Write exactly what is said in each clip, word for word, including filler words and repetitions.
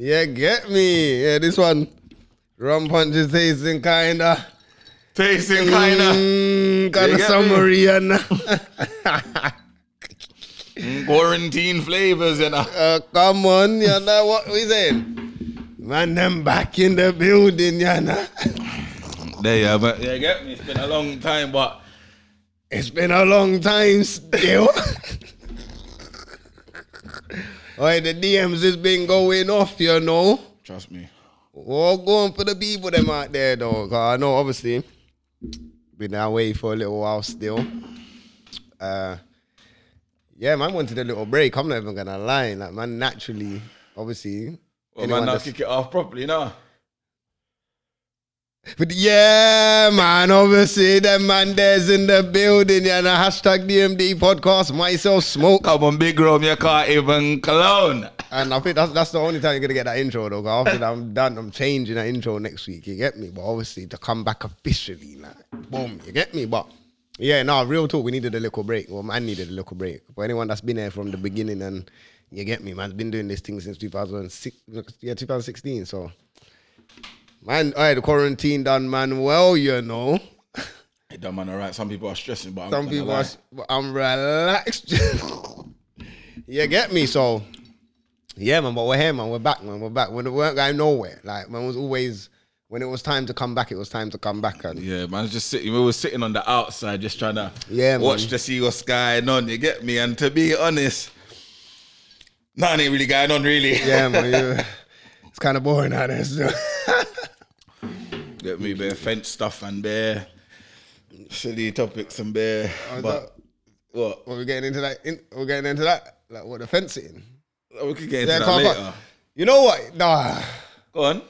Yeah, get me. Yeah, this one. Rum punch is tasting kinda. Tasting kinda. Mm, got a summary, you know. Quarantine flavors, you know. Uh, come on, you know what we saying? Man, them back in the building, you know. There you have it. Yeah, get me. It's been a long time, but it's been a long time still. Alright, the D Ms has been going off, you know. Trust me. All going for the people them out there, though. Cause I know, obviously, been away for a little while still. Uh, yeah, man wanted a little break. I'm not even gonna lie. Like, man, naturally, obviously. Well, man, now kick it off properly, no? But yeah, man, obviously, the man there's in the building, yeah, and a hashtag D M D podcast, myself, Smoke. Come on, big room, you can't even clone. And I think that's, that's the only time you're going to get that intro, though, because after that, I'm done, I'm changing that intro next week, you get me? But obviously, to come back officially, like, boom, you get me? But yeah, no, real talk, we needed a little break. Well, man needed a little break. For anyone that's been there from the beginning, and you get me, man's been doing this thing since two thousand six, yeah, two thousand sixteen, so... Man, all right, the quarantine done, man. Well, you know. It done, man, all right. Some people are stressing, but I'm Some people lie. are... I'm relaxed. You get me? So, yeah, man, but we're here, man. We're back, man. We're back. We weren't going nowhere. Like, man, it was always... When it was time to come back, it was time to come back. And yeah, man, just sitting. We were sitting on the outside just trying to yeah, watch man. to see what's going on. You get me? And to be honest, nothing ain't really going on, really. Yeah, man. You, it's kind of boring out there still. Get me bare fence stuff and bare silly topics and bare. Oh, but that, what? Well, we're getting into that. In, we're getting into that. Like what the fencing? We could get into yeah, that later. Can't. You know what? Nah. Go on.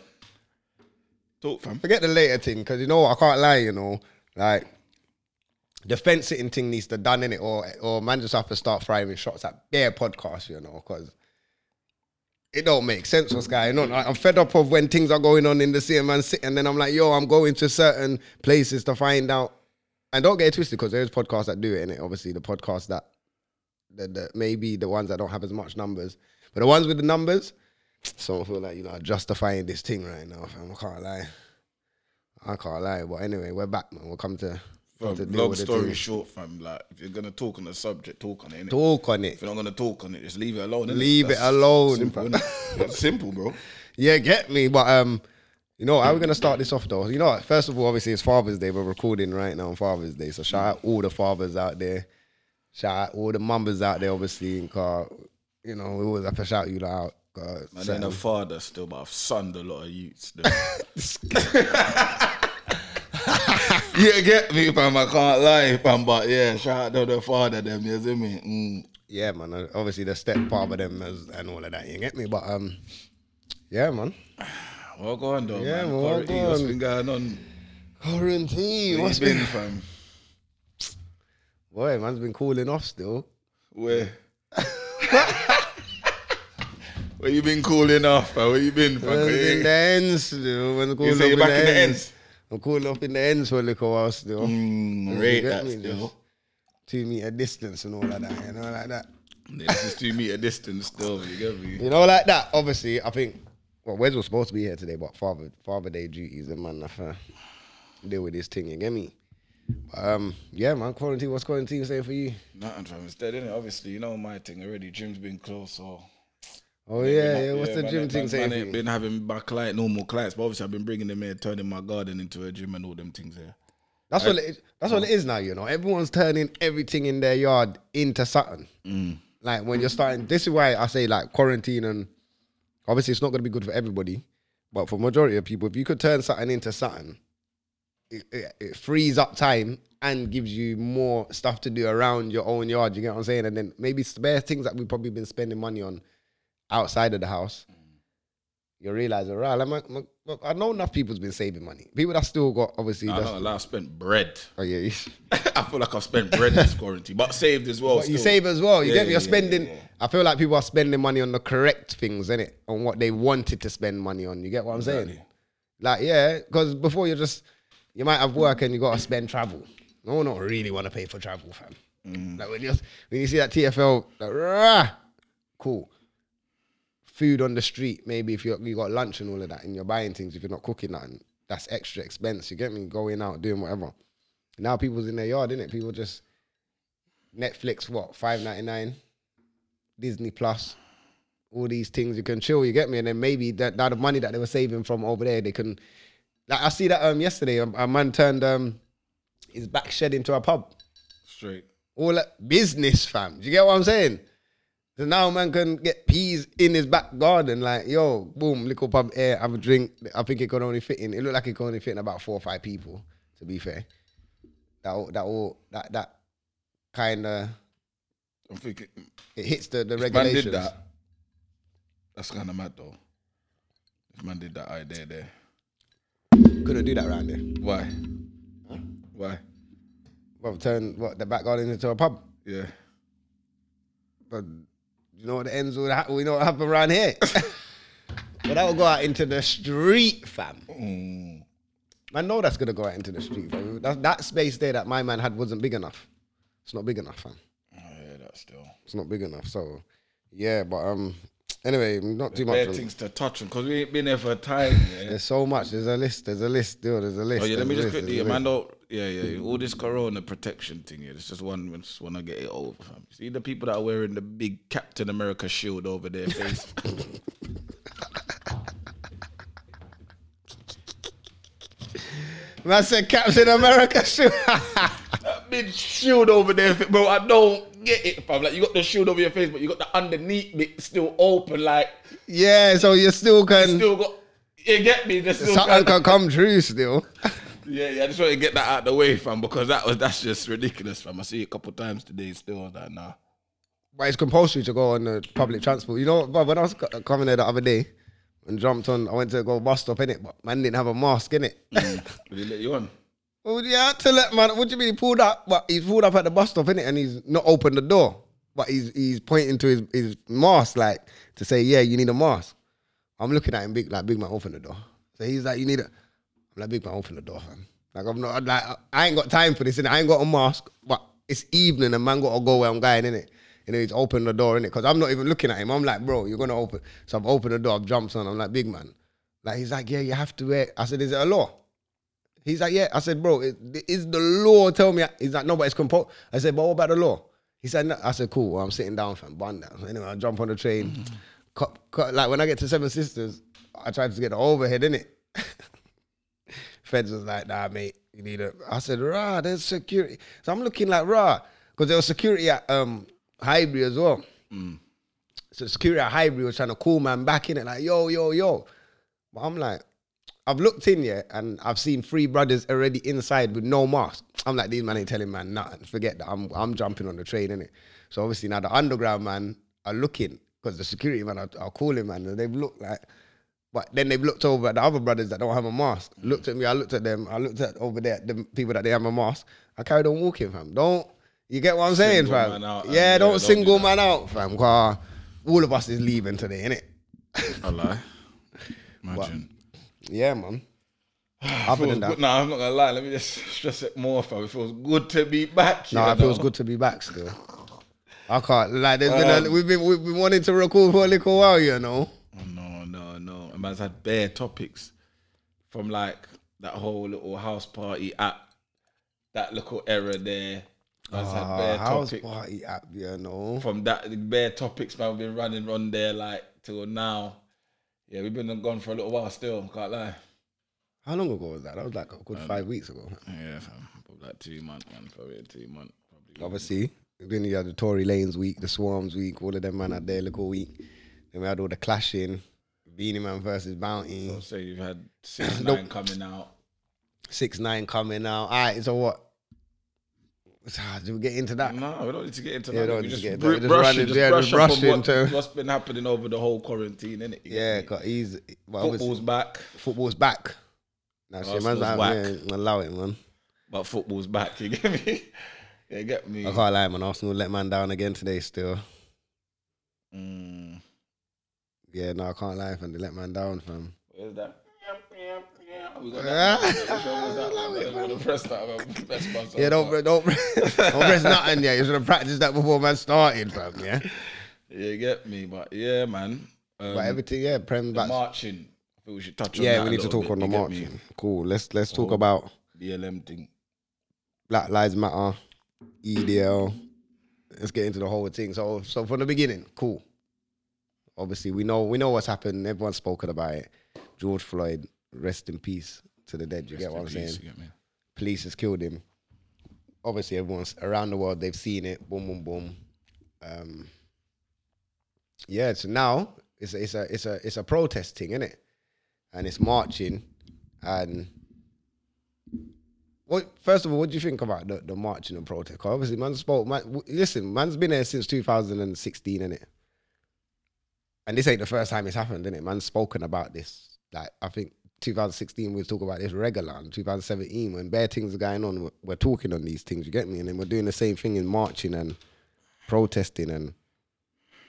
Talk fam. Forget the later thing, because you know what? I can't lie. You know, like the fence sitting thing needs to done in it, or or man just have to start firing shots at bare podcasts. You know, because. It don't make sense what's going on. I'm fed up of when things are going on in the city, man, and then I'm like, yo, I'm going to certain places to find out. And don't get it twisted, because there's podcasts that do it, innit? Obviously, the podcasts that, that, that maybe the ones that don't have as much numbers. But the ones with the numbers, so I feel like, you know, justifying this thing right now, fam. I can't lie. I can't lie. But anyway, we're back, man. We'll come to... Fam, long story thing. short, fam, like, if you're going to talk on the subject, talk on it, innit? Talk on it. If you're not going to talk on it, just leave it alone. Innit? Leave That's it alone. Simple, That's simple, bro. Yeah, get me. But, um, you know, how are we going to start this off, though? You know, first of all, obviously, it's Father's Day. We're recording right now on Father's Day. So shout out all the fathers out there. Shout out all the mamas out there, obviously, because, you know, we always have to shout you out. And then a father still, but I've sunned a lot of youths. Yeah, get me, fam. I can't lie, fam. But yeah, shout out to the father, them. You see me? Mm. Yeah, man. Obviously, the step part of them and all of that. You get me? But um, yeah, man. Well, go on, though. Yeah, man. Well, Quarantine. Go on. What's been going on? Quarantine. What's been, been, fam? Boy, man's been cooling off still. Where? Where you been cooling off, fam? Where you been, fam? In the ends still. You say you're back in the ends. I'm calling up in the ends for a little while still. Mm, rate that me? still. Two meter distance and all like that, you know, like that. Yeah, this is two meter distance still, you get me? You know, like that. Obviously, I think, well, Wes was supposed to be here today, but Father Father Day duties and man, I have to deal with this thing, you get me? But, um, yeah, man, quarantine, what's quarantine saying for you? Nothing, fam. It's dead, innit? Obviously, you know my thing already. Gym's been closed, so... Oh, yeah, yeah, yeah. What's yeah, the man, gym man, thing saying? I've been having my client, normal clients, but obviously I've been bringing them here, turning my garden into a gym and all them things here. That's I, what it is. That's what it is now, you know. Everyone's turning everything in their yard into something. Mm. Like when you're starting, this is why I say like quarantine, and obviously it's not going to be good for everybody, but for majority of people, if you could turn something into something, it, it, it frees up time and gives you more stuff to do around your own yard. You get what I'm saying? And then maybe spare things that we've probably been spending money on outside of the house, you realize, all right, like, my, my, I know enough people's been saving money. People that still got, obviously. I know, like I've spent bread. Oh, yeah. I feel like I've spent bread this quarantine, but saved as well. But still. You save as well. You yeah, get me? You're yeah, spending, yeah, yeah. I feel like people are spending money on the correct things, innit? On what they wanted to spend money on. You get what I'm exactly. saying? Like, yeah, because before you're just, you might have work and you got to spend travel. No one don't really want to pay for travel, fam. Mm. Like when, you're, when you see that T F L, like, rah, cool. food on the street, maybe if you're, you got lunch and all of that and you're buying things, if you're not cooking that, and that's extra expense, you get me? Going out, doing whatever. Now people's in their yard, innit? People just, Netflix, what, five ninety-nine? Disney Plus, all these things you can chill, you get me? And then maybe that, that the money that they were saving from over there, they can, like I see that um yesterday, a, a man turned um his back shed into a pub. Straight. All that business, fam. Do you get what I'm saying? So now man can get peas in his back garden, like, yo, boom, little pub air, have a drink. I think it could only fit in, it looked like it could only fit in about four or five people, to be fair. That all, that all, that, that kind of, I think it, it hits the, the if regulations. Man did that, that's kind of mad though. If man did that idea there. Couldn't do that round there. Why? Huh? Why? Well, turn, what, the back garden into a pub? Yeah. But, you know what the ends all that, we know what happened around here. But that will go out into the street, fam. Mm. I know that's gonna go out into the street, fam. That, that space there that my man had wasn't big enough. It's not big enough, fam. I hear that still. It's not big enough. So, yeah, but um, anyway, not too much. There's things to touch on because we ain't been there for a time. Yeah. There's so much. There's a list. There's a list, dude. There's a list. Oh yeah, let me just quickly, man. Don't. Yeah, yeah. All this corona protection thing here. Yeah, it's just one. We just want to get it over. Fam. See the people that are wearing the big Captain America shield over their face. Man said Captain America shield. That big shield over there, bro. I don't get it, fam. Like you got the shield over your face, but you got the underneath bit still open. Like yeah, so you still can. You still got. You get me. There's still something can come true still. Yeah, yeah, I just want to get that out of the way, fam, because that was that's just ridiculous, fam. I see it a couple times today still. I was like, nah. But it's compulsory to go on the public transport. You know, bro, when I was coming there the other day and jumped on, I went to go bus stop, innit? But man didn't have a mask, innit? Mm. Did he let you on? Well, yeah, I had to let man, what do you mean he pulled up? But he's pulled up at the bus stop, innit? And he's not opened the door. But he's he's pointing to his, his mask, like, to say, yeah, you need a mask. I'm looking at him big, like, big man, open the door. So he's like, you need a... Like, big man, open the door, fam. Like, I'm not, like, I ain't got time for this, innit? I ain't got a mask, but it's evening and man gotta go where I'm going, innit? And then he's opened the door, innit? Cause I'm not even looking at him. I'm like, bro, you're gonna open. So I've opened the door, I've jumped on, I'm like, big man. Like, he's like, yeah, you have to wear. I said, is it a law? He's like, yeah. I said, bro, it, it, is the law tell me? I, he's like, no, but it's compulsory. I said, but what about the law? He said, no. I said, cool, well, I'm sitting down, fam, bun down. So anyway, I jump on the train. Mm-hmm. cut, cut, like, when I get to Seven Sisters, I tried to get the overhead, innit? Feds was like, nah, mate, you need a... I said, rah, there's security. So I'm looking like, rah, because there was security at um, Highbury as well. Mm. So security at Highbury was trying to call man back in it, like, yo, yo, yo. But I'm like, I've looked in here and I've seen three brothers already inside with no mask. I'm like, these man ain't telling man nothing. Forget that, I'm, I'm jumping on the train, innit? So obviously now the underground man are looking, because the security man are, are calling, man, and they've looked like... But then they've looked over at the other brothers that don't have a mask. Looked at me, I looked at them, I looked at over there, the people that they have a mask. I carried on walking, fam. Don't, you get what I'm saying, single fam? Out, yeah, yeah, don't, don't single do man out, fam. Cause all of us is leaving today, innit? I lie. Imagine. But, yeah, man. Other than that. Good, nah, I'm not gonna lie. Let me just stress it more, fam. It feels good to be back. No, nah, it feels good to be back still. I can't, like, there's um, been a, we've been, we've been wanting to record for a little while, you know? No, no, no. And man's had bare topics from like that whole little house party app, that little error there. Man's uh, had bare house topic party app, you know. From that bare topics, man, we've been running on there like till now. Yeah, we've been gone for a little while still. Can't lie. How long ago was that? That was like a good um, five weeks ago. Yeah, fam. Probably like two months, man. Probably two months. Probably Obviously, then you had the Tory Lanez week, the Swarms week. All of them man had their little week. Then we had all the clashing, Beanie Man versus Bounty. So, so you've had six nine nope. coming out. six nine coming out. All right, so what? So, do we get into that? No, we don't need to get into yeah, that. We, we just, get br just brush, in, just yeah, brush, brush into what, what's been happening over the whole quarantine, innit? Yeah, because he's... Well, football's back. Football's back. Now, shit, man's like, man, allow it, man. But football's back, you get me? Yeah, get me. I can't lie, man. Arsenal let man down again today still. Mm. Yeah, no, I can't lie, fam. They let man down, fam. Where's that? We got that. Press that. Yeah, don't don't don't press nothing. Yeah, you should have practiced that before man started, fam. Yeah. You get me, but yeah, man. Um, but everything, yeah, Prem. The marching. I think we should touch on yeah, that. Yeah, we need to talk bit, on the marching. Cool. Let's let's talk oh, about B L M thing. Black Lives Matter, E D L. Let's get into the whole thing. So so from the beginning, cool. Obviously, we know we know what's happened. Everyone's spoken about it. George Floyd, rest in peace to the dead. You rest get what I'm peace, saying? You Police has killed him. Obviously, everyone's around the world. They've seen it. Boom, boom, boom. Um, yeah. So now it's a, it's a it's a it's a protest thing, isn't it? And it's marching. And what? First of all, what do you think about the, the marching and protest? Because obviously, man spoke. Man, listen, man's been there since two thousand sixteen, isn't it? And this ain't the first time it's happened, isn't it? Man's spoken about this. Like, I think two thousand sixteen, we was talking about this regular. And two thousand seventeen, when bad things are going on, we're, we're talking on these things, you get me? And then we're doing the same thing in marching and protesting. And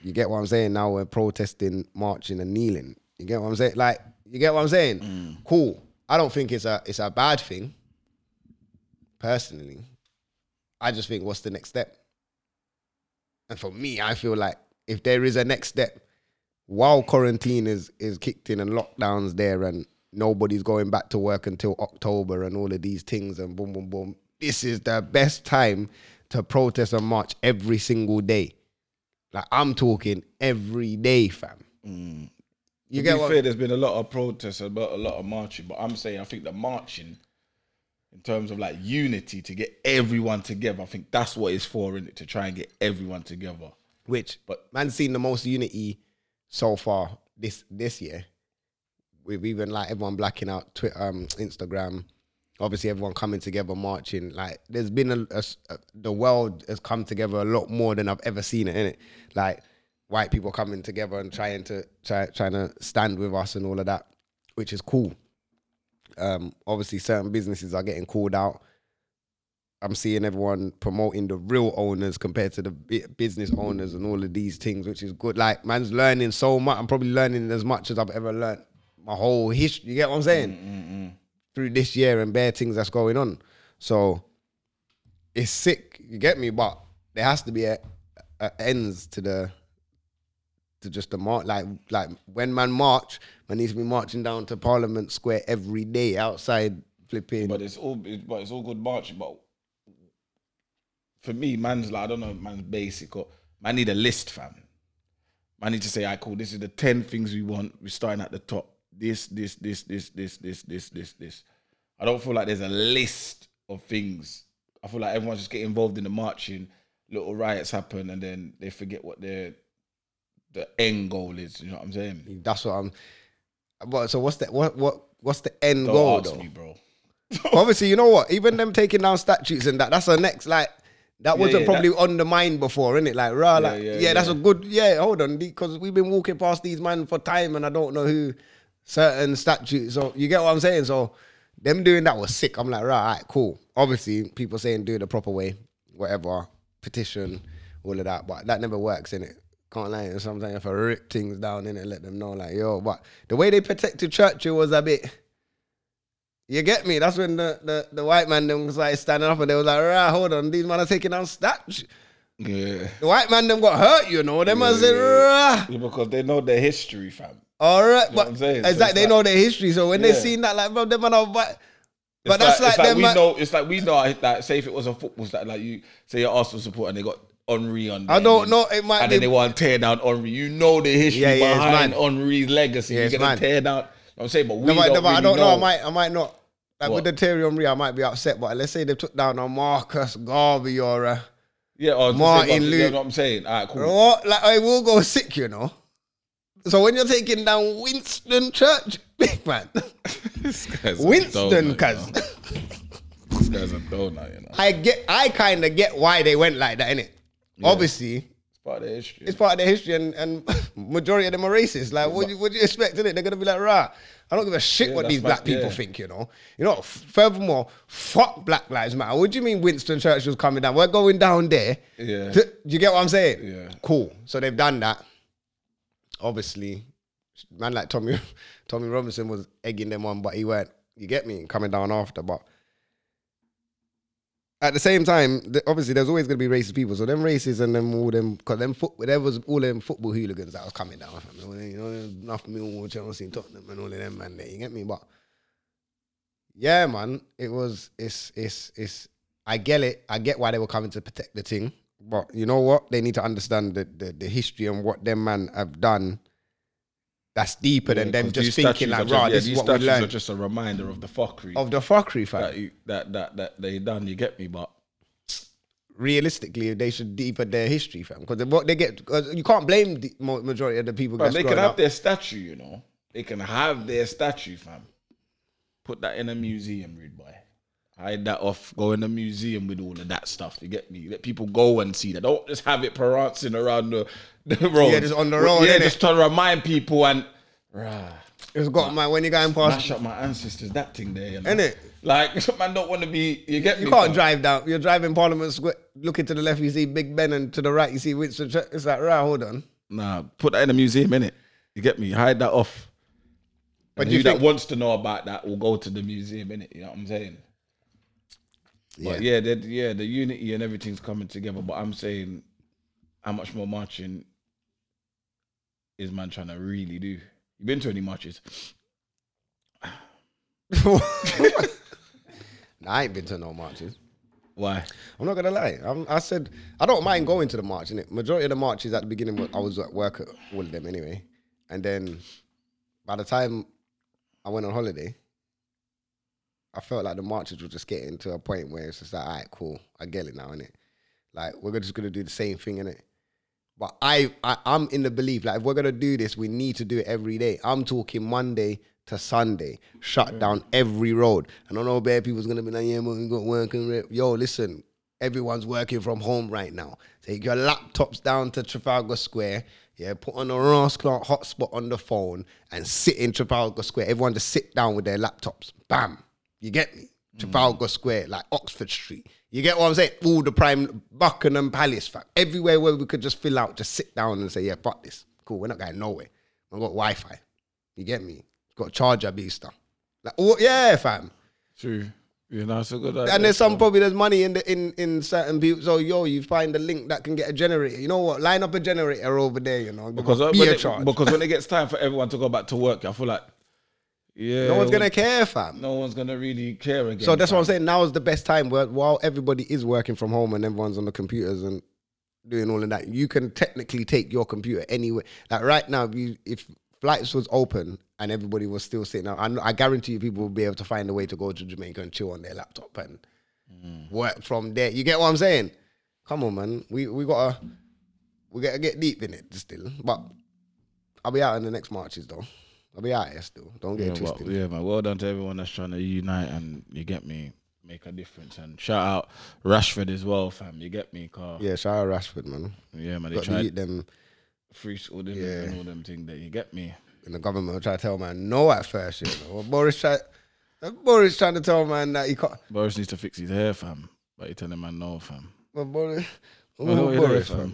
you get what I'm saying? Now we're protesting, marching and kneeling. You get what I'm saying? Like, you get what I'm saying? Mm. Cool. I don't think it's a, it's a bad thing, personally. I just think, what's the next step? And for me, I feel like if there is a next step, while quarantine is, is kicked in and lockdown's there and nobody's going back to work until October and all of these things and boom, boom, boom, this is the best time to protest and march every single day. Like, I'm talking every day, fam. Mm. You to get be what? Fair, there's been a lot of protests, a lot, a lot of marching, but I'm saying I think the marching, in terms of like unity, to get everyone together, I think that's what it's for, isn't it? To try and get everyone together. Which, but man's seen the most unity so far this this year, with even like everyone blacking out Twitter, um, Instagram, obviously everyone coming together, marching. Like, there's been a, a, a the world has come together a lot more than I've ever seen it, innit? Like, white people coming together and trying to try, trying to stand with us and all of that, which is cool. Um, obviously, certain businesses are getting called out. I'm seeing everyone promoting the real owners compared to the business owners and all of these things, which is good. Like, man's learning so much. I'm probably learning as much as I've ever learned my whole history. You get what I'm saying? Mm-mm-mm. Through this year and bare things that's going on. So it's sick. You get me? But there has to be a, a ends to the, to just the march. Like, like when man march, man needs to be marching down to Parliament Square every day outside flipping. But it's all, it, but it's all good marching, but for me, man's like, I don't know, man's basic. Or man need a list, fam. Man need to say, all right, cool, this is the ten things we want. We're starting at the top. This, this, this, this, this, this, this, this, this. I don't feel like there's a list of things. I feel like everyone's just getting involved in the marching. Little riots happen and then they forget what their the end goal is. You know what I'm saying? That's what I'm... But, so what's the, what, what, what's the end don't goal, ask though? Me, bro. Obviously, you know what? Even them taking down statues and that, that's the next, like... That yeah, wasn't yeah, probably on the mind before, innit? Like, rah, yeah, like, yeah, yeah, yeah, that's a good, yeah, hold on, because we've been walking past these men for time and I don't know who certain statues, so you get what I'm saying? So them doing that was sick. I'm like, rah, all right, cool. Obviously, people saying do it the proper way, whatever, petition, all of that, but that never works, innit? Can't lie, sometimes you have to rip things down, innit, let them know, like, yo, but the way they protected Churchill was a bit... You get me? That's when the, the, the white man them was like standing up and they was like, right, hold on, these man are taking down statues. Yeah. The white man them got hurt, you know. Them yeah, man said, yeah. Yeah, because they know their history, fam. All right. You know but what I'm saying? Exactly, so like, they know their history. So when yeah. they seen that, like, bro, them man are but but that's like, like, it's like them we man, know it's like we know that like, say if it was a football stat, like you say you're Arsenal supporter and they got Henry on there. I don't know. It might and be, then they want to tear down Henry. You know the history yeah, yeah, behind Henry's legacy. Yeah, you're gonna mine. tear down I'm saying, but we no, don't, no, really I don't know. know. I might, I might not. Like what? With the Thierry Henry, I might be upset. But let's say they took down a Marcus Garvey or a yeah, or Martin Luther. You know what I'm saying? All right, cool. What? Like, I will go sick, you know. So when you're taking down Winston Churchill, big man, this guy's Winston, cuz this guy's a donut, you know. I get, I kind of get why they went like that, innit? Yeah. Obviously. Part of their history. It's part of their history, and, and majority of them are racist. Like, what do you, what do you expect, innit? They're gonna be like, rah, I don't give a shit yeah, what these black people yeah. think, you know. You know, furthermore, fuck Black Lives Matter. What do you mean Winston Churchill's coming down? We're going down there. Yeah. Do you get what I'm saying? Yeah. Cool. So they've done that. Obviously, man like Tommy Tommy Robinson was egging them on, but he weren't, you get me, coming down after. But at the same time, obviously there's always going to be racist people. So them racists and them all them, because them foot, there was all them football hooligans that was coming down. You know, enough Millwall, Chelsea, Tottenham, and all of them, man. There, you get me? But yeah, man, it was. It's it's it's. I get it. I get why they were coming to protect the thing. But you know what? They need to understand the the, the history and what them man have done. That's deeper yeah, than them just thinking like, right, yeah, this is what we learned. These statues are just a reminder of the fuckery. Of the fuckery, fam. That, you, that, that, that they done, you get me, but... Realistically, they should deeper their history, fam. Because what they get... You can't blame the majority of the people. But they can have up. their statue, you know. They can have their statue, fam. Put that in a museum, read boy. Hide that off. Go in a museum with all of that stuff. You get me? Let people go and see that. Don't just have it prancing around the, the road. Yeah, just on the road. Yeah, just it? to remind people and... Rah, it's got man, my... When you're going past... Mash up my ancestors, that thing there. You know? Innit? Like, man don't want to be... You get you me? You can't bro? drive down. You're driving Parliament Square. Looking to the left, you see Big Ben, and to the right, you see Winston Churchill. It's like, rah, hold on. Nah, put that in a museum, innit? You get me? Hide that off. But and you who think... that wants to know about that will go to the museum, innit? You know what I'm saying? But yeah, yeah, yeah, the unity and everything's coming together. But I'm saying, how much more marching is man trying to really do? You've been to any marches? Nah, I ain't been to no marches. Why? I'm not gonna lie. I'm, I said I don't mind going to the march. Innit? Majority of the marches at the beginning, I was at work at all of them anyway, and then by the time I went on holiday, I felt like the marches were just getting to a point where it's just like, all right, cool, I get it now, innit? Like, we're just going to do the same thing, innit? But I, I, I'm in the belief, like, if we're going to do this, we need to do it every day. I'm talking Monday to Sunday. Shut yeah. down every road. I don't know bad people's going to be like, yeah, man, we got work and rip. Yo, listen, everyone's working from home right now. Take your laptops down to Trafalgar Square, yeah, put on a Ross Clark hotspot on the phone and sit in Trafalgar Square. Everyone just sit down with their laptops. Bam. You get me? Trafalgar mm. Square, like Oxford Street. You get what I'm saying? All the prime, Buckingham Palace, fact. Everywhere where we could just fill out, just sit down and say, yeah, fuck this. Cool, we're not going nowhere. I've got Wi-Fi. You get me? Got charger beaster. Like, oh, yeah, fam. True. You know, it's a good idea. And there's some, probably there's money in, the, in, in certain people. So, yo, you find a link that can get a generator. You know what? Line up a generator over there, you know. Because, be when, a it, because when it gets time for everyone to go back to work, I feel like, yeah, no one's gonna care, fam. No one's gonna really care again. So that's fam. what I'm saying. Now is the best time where while everybody is working from home and everyone's on the computers and doing all of that, you can technically take your computer anywhere. Like right now, if, you, if flights was open and everybody was still sitting out, I, I guarantee you people will be able to find a way to go to Jamaica and chill on their laptop and mm. work from there. You get what I'm saying? Come on, man. We we gotta we gotta get deep in it still. But I'll be out in the next marches though. I'll be out here still. Don't get yeah, twisted. Well, yeah, man. Well done to everyone that's trying to unite and, you get me, make a difference. And shout out Rashford as well, fam. You get me, Carl? Yeah, shout out Rashford, man. Yeah, man. They got tried to eat them free school, didn't yeah. and all them things that, you get me? And the government will try to tell man no at first, you know. Well, Boris, try, Boris trying to tell man that he can't. Boris needs to fix his hair, fam. But he telling man no, fam. Well, Boris. Well, oh, no, Boris, fam.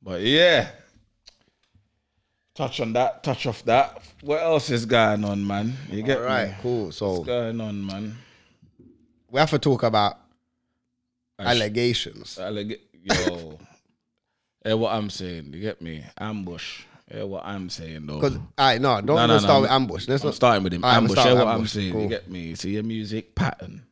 But yeah. Touch on that, touch off that. What else is going on, man? You get All right, me? cool. So what's going on, man? We have to talk about Ash allegations. Alleg Yo. Hear what I'm saying, you get me? Ambush. Hear what I'm saying, though. Because, alright, no, don't no, no, start no, with Ambush. Let's I'm not... starting with him. Right, ambush, hear what ambush. I'm saying, cool. you get me? See your music pattern.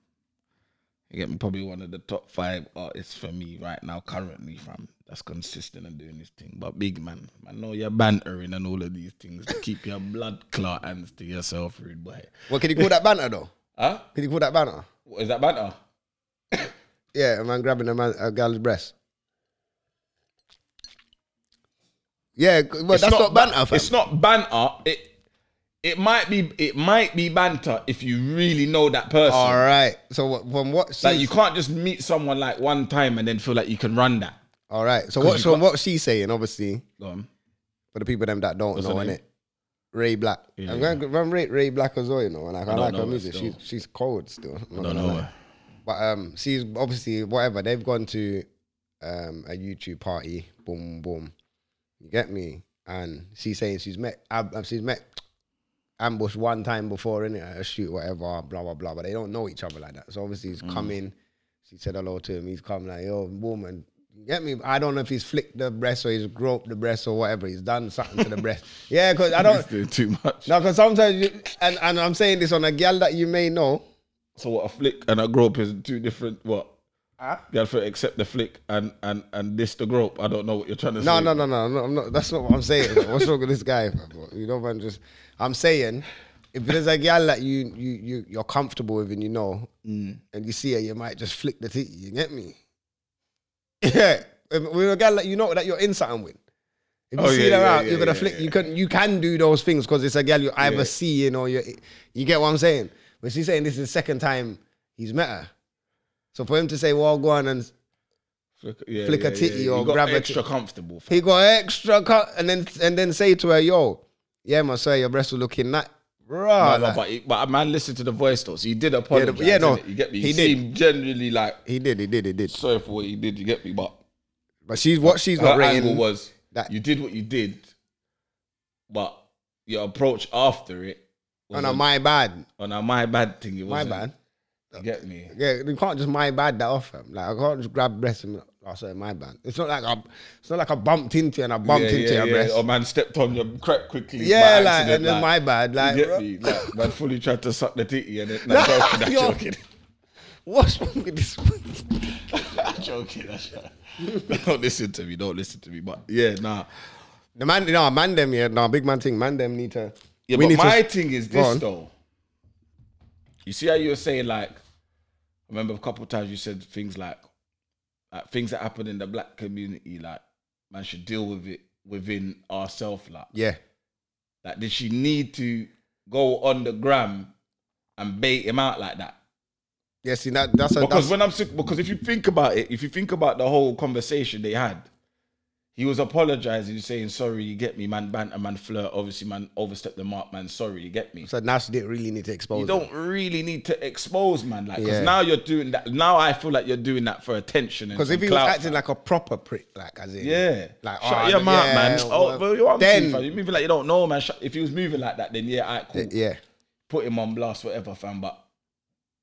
You get me? Probably one of the top five artists for me right now, currently, fam. That's consistent and doing this thing. But big man, I know you're bantering and all of these things to keep your blood clot hands to yourself, rude boy. Well, can you call that banter though? Huh? Can you call that banter? What, is that banter? Yeah, a man grabbing a, man, a girl's breast. Yeah, well, it's that's not, not banter. Fam. It's not banter. It it might be it might be banter if you really know that person. All right. So what, from what? Like you can't just meet someone like one time and then feel like you can run that. All right, so what's so what she's saying, obviously, go on. For the people them that don't what's know, innit? Ray Black. Yeah, I'm going to rate Ray Black as well, you know, and like, I, I like her, her music. She's, she's cold still. I don't know her. But um, she's obviously, whatever, they've gone to um, a YouTube party, boom, boom. You get me? And she's saying she's met, uh, she's met Ambush one time before, innit? A shoot, whatever, blah, blah, blah. But they don't know each other like that. So obviously, he's mm. coming She said hello to him. He's come like, yo, woman, get me. I don't know if he's flicked the breast or he's groped the breast or whatever. He's done something to the breast. Yeah, because I don't. He's doing too much. No, because sometimes, you, and, and I'm saying this on a girl that you may know. So what, a flick and a grope is two different, what? Huh? You have to accept the flick and, and, and this the grope. I don't know what you're trying to no, say. No, no, no, no, no. That's not what I'm saying. What's wrong with this guy? You don't want to just, I'm saying, if there's a girl that you, you, you, you're comfortable with and you know, mm. and you see her, you might just flick the teeth. You get me? Yeah. With a girl that you know that you're in something with. If you oh, see yeah, her yeah, out, yeah, you're going to yeah, flick. Yeah. You can you can do those things because it's a girl you're either yeah. seeing or you you get what I'm saying? But she's saying this is the second time he's met her. So for him to say, well, go on and flick, yeah, flick yeah, a titty yeah. or grab a extra comfortable. Fam. He got extra com and then and then say to her, yo, yeah, my sir, your breasts are looking that. Right, no, no, but, he, but a man listened to the voice though, so he did apologize. Yeah, yeah no, you get me. He, he seemed generally like he did, he did, he did. Sorry for what he did, you get me. But but she's what she's her not rating was that you did what you did, but your approach after it was on a, a my bad, on a my bad thing. It was my bad. You get me? Yeah, you can't just my bad that off him. Like I can't just grab breasts and. Oh, sorry, my bad. It's not like I, it's not like I bumped into you and I bumped yeah, into yeah, your yeah. breast. Or man stepped on your crack quickly. Yeah, like accident, and then like, my bad. Like, you get me? Like man fully tried to suck the titty and then like, no, that's joking. What's wrong with this? I'm joking. Don't listen to me. Don't listen to me. But yeah, nah. The man, no, man them yeah, no big man thing. Man them need to. Yeah, we but need my to, thing is this though. You see how you were saying like, I remember a couple of times you said things like. Like things that happen in the black community, like man should deal with it within ourselves. Like yeah, like did she need to go on the gram and bait him out like that? Yeah, see that that's a, because that's... when I'm because if you think about it, if you think about the whole conversation they had, he was apologizing, saying sorry, you get me, man, banter, man, flirt. Obviously, man, overstepped the mark, man. Sorry, you get me. So now she didn't really need to expose. You don't man. really need to expose, man. Like, because yeah. now you're doing that. Now I feel like you're doing that for attention. Because if he was acting fan. like a proper prick, like as in, yeah, like shut oh, your yeah, mouth, man. Yeah, oh, well, you then saying, you're moving like you don't know, man. If he was moving like that, then yeah, alright, cool. Yeah, put him on blast, whatever, fam. But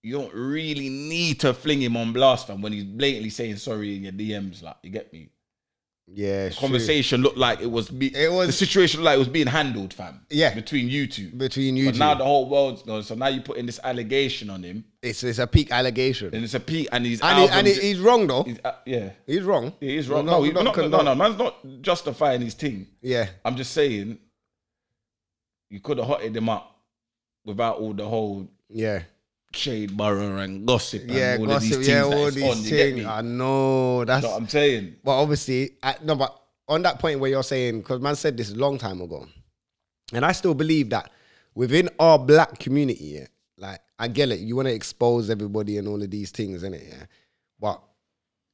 you don't really need to fling him on blast, fam, when he's blatantly saying sorry in your D Ms, like you get me. Yeah, the conversation true. looked like it was, be it was the situation looked like it was being handled, fam. Yeah, between you two, between you but two. Now the whole world's known. So now you put in this allegation on him. It's it's a peak allegation, and it's a peak, and he's and, he, and he's wrong though. He's, uh, yeah, he's wrong. Yeah, he's wrong. No, no, no, not, not, no, no, man's not justifying his thing. Yeah, I'm just saying you could have hotted him up without all the whole yeah. shade barrier and gossip and yeah, all gossip, of these yeah, all these on, things. I know that's you know what I'm saying. But obviously, I, no. But on that point where you're saying, because man said this a long time ago, and I still believe that within our black community, yeah, like I get it, you want to expose everybody and all of these things, innit? Yeah, but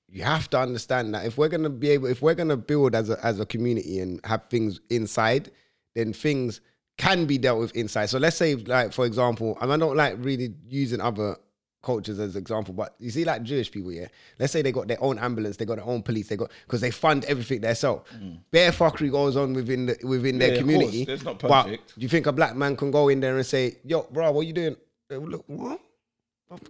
you have to understand that if we're gonna be able, if we're gonna build as a as a community and have things inside, then things can be dealt with inside. So let's say, like, for example, and I don't like really using other cultures as an example, but you see, like, Jewish people, yeah? Let's say they got their own ambulance, they got their own police, they got, because they fund everything themselves. Mm. Bare fuckery goes on within the, within yeah, their community. Of course. That's not perfect. But do you think a black man can go in there and say, yo, bro, what are you doing? Look, what?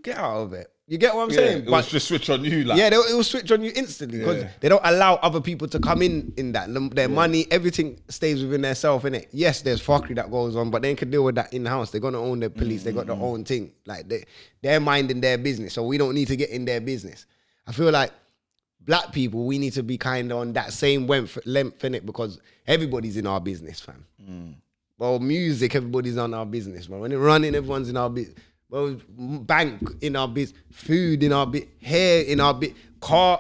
Get out of it. You get what I'm yeah, saying? It will just switch on you. Like. Yeah, they, it will switch on you instantly because yeah. they don't allow other people to come in in that. Their yeah. money, everything stays within their self, innit? Yes, there's fuckery that goes on, but they can deal with that in-house. They're going to own their police. Mm -hmm. They got their own thing. Like, they, they're minding their business, so we don't need to get in their business. I feel like black people, we need to be kind of on that same length, length innit? Because everybody's in our business, fam. Mm. Well, music, everybody's on our business, but when they're running, everyone's in our business. Well, bank in our biz, food in our bit, hair in our bit, car,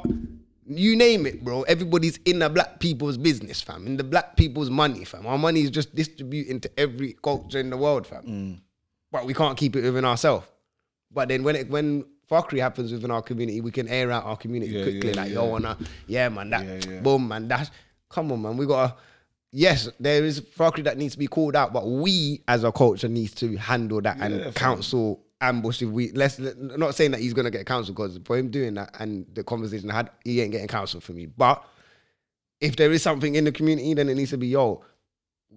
you name it, bro. Everybody's in the black people's business, fam. In the black people's money, fam. Our money is just distributing to every culture in the world, fam. Mm. But we can't keep it within ourselves. But then when it when fuckery happens within our community, we can air out our community yeah, quickly. Yeah, like, yeah. yo, wanna, yeah, man, that, yeah, yeah. boom, man, that. Come on, man, we gotta. Yes, there is fuckery that needs to be called out, but we as a culture needs to handle that yeah, and counsel Ambush. If we let's I'm not saying that he's gonna get counsel because for him doing that and the conversation I had, he ain't getting counsel for me. But if there is something in the community, then it needs to be yo.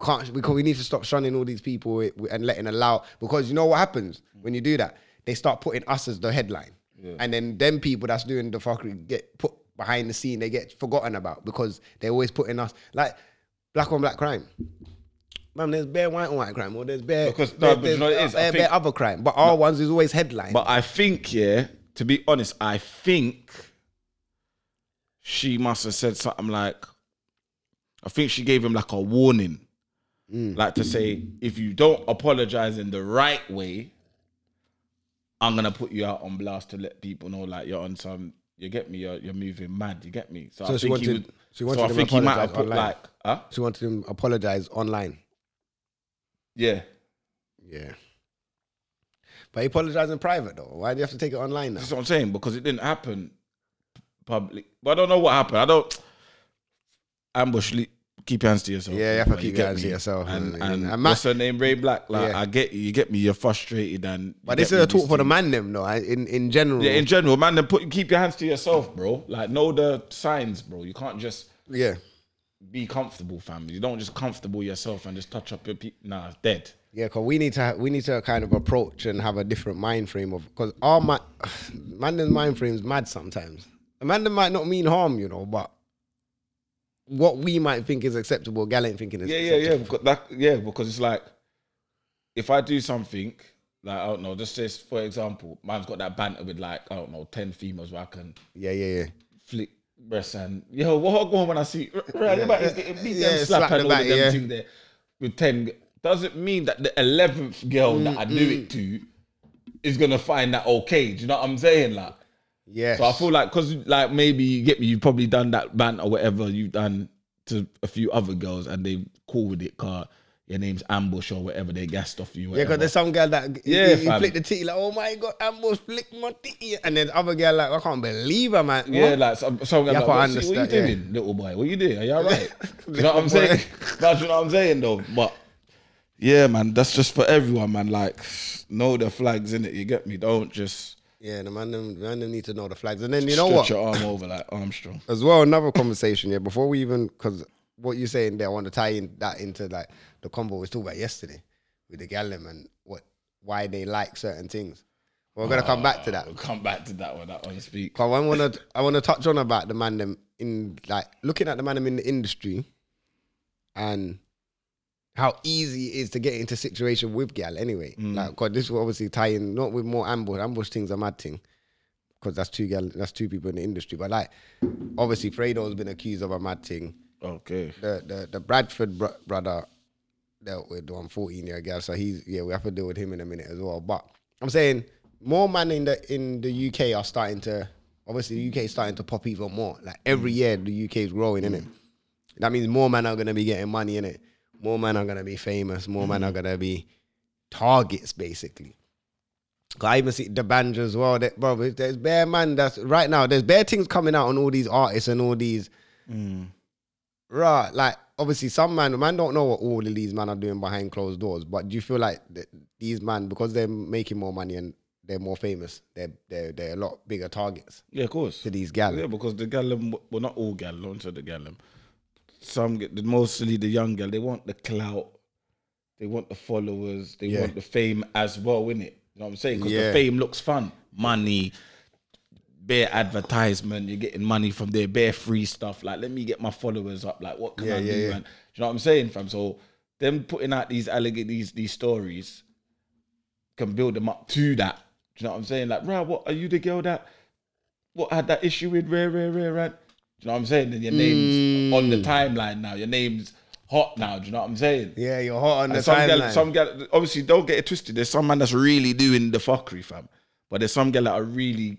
Can't because we need to stop shunning all these people and letting allow because you know what happens when you do that? They start putting us as the headline. Yeah. And then them people that's doing the fuckery get put behind the scene, they get forgotten about because they're always putting us, like, black on black crime. Man, there's bare white on white crime, or there's bare, because, bare, no, there's, you know it is, bare, think, bare other crime. But our no, ones is always headline. But I think, yeah, to be honest, I think she must have said something like, I think she gave him like a warning. Mm. Like to say, if you don't apologize in the right way, I'm going to put you out on blast to let people know like you're on some, you get me, you're, you're moving mad, you get me? So, so I think, wanted, he, would, she wanted so I think he might have put online. like, huh? She wanted him to apologize online. Yeah. Yeah. But he apologized in private though. Why do you have to take it online now? That's what I'm saying, because it didn't happen public. But I don't know what happened. I don't, Ambush, keep your hands to yourself. Yeah, you have to keep your hands to yourself. And, and, and, and what's her name? Ray Black. Like, yeah. I get you. You get me. You're frustrated. And but this is a talk for the man them, though. In, in general. Yeah, in general. Man them, put, keep your hands to yourself, bro. Like, know the signs, bro. You can't just yeah be comfortable, fam. You don't just comfortable yourself and just touch up your people. Nah, it's dead. Yeah, because we need to we need to kind of approach and have a different mind frame of, because our man, man them's mind frame's mad sometimes. A man them might not mean harm, you know, but what we might think is acceptable, Gal ain't thinking is yeah, acceptable. Yeah, yeah, because that, yeah, because it's like, if I do something, like, I don't know, just say, for example, man's got that banter with, like, I don't know, ten females where I can yeah, yeah, yeah. flick breasts and, yo, what going on when I see, right, yeah, yeah, is getting beat yeah, them, slap, slap and all back, of them yeah. thing there with ten, doesn't mean that the eleventh girl mm, that I do mm. it to is going to find that okay, do you know what I'm saying, like? Yes. So I feel like, because like maybe you get me, you've probably done that band or whatever you've done to a few other girls and they cool with it because your name's Ambush or whatever, they gassed off you. Whatever. Yeah, because there's some girl that yeah, you, you flick the titty like, oh my God, Ambush flick my titty. And then other girl like, I can't believe her, man. What? Yeah, like some, some girl like, what, see, what are you doing, yeah. little boy? What are you doing? Are you all right? You know what I'm saying? That's what I'm saying though. But yeah, man, that's just for everyone, man. Like, know the flags, innit? You get me? Don't just... Yeah, the man them, man them need to know the flags. And then you know what? Stretch your arm over like Armstrong. As well, another conversation, yeah, before we even, because what you're saying there, I want to tie in that into like the combo we was talking about yesterday with the Gallum and what, why they like certain things. We're going to oh, come back to that. We'll come back to that one, that one speak. But I want to I want to touch on about the man them in, like, looking at the man them in the industry and how easy it is to get into situation with gal anyway. Mm. Like, cause this will obviously tie in, not with more ambush, ambush thing's a mad thing. Cause that's two gal, that's two people in the industry. But like, obviously Fredo's been accused of a mad thing. Okay. The the, the Bradford br brother dealt with one fourteen year gal. So he's, yeah, we have to deal with him in a minute as well. But I'm saying more men in the, in the U K are starting to, obviously the U K is starting to pop even more. Like every year the U K is growing, innit? That means more men are gonna be getting money, innit? More men are going to be famous. More mm. men are going to be targets, basically. I even see the banjo as well. That, bro, there's bare man that's... Right now, there's bare things coming out on all these artists and all these... Mm. Right, like, obviously, some man... Man don't know what all of these men are doing behind closed doors, but do you feel like th these men, because they're making more money and they're more famous, they're, they're, they're a lot bigger targets? Yeah, of course. To these gallum. Yeah, because the gallum... Well, not all gallum, so the gallum... Some, mostly the young girl, they want the clout, they want the followers, they yeah. want the fame as well, innit? You know what I'm saying? Because yeah. the fame looks fun. Money, bare advertisement, you're getting money from their bare free stuff. Like, let me get my followers up. Like, what can yeah, I yeah, do? Yeah. Man? Do you know what I'm saying, fam? So, them putting out these these these stories can build them up to that. Do you know what I'm saying? Like, right, what, are you the girl that, what, had that issue with rare, rare, rare, right? Do you know what I'm saying? And your name's mm. on the timeline now. Your name's hot now. Do you know what I'm saying? Yeah, you're hot on and the some timeline. Gal, some gal, obviously, don't get it twisted. There's some man that's really doing the fuckery, fam. But there's some gal that are really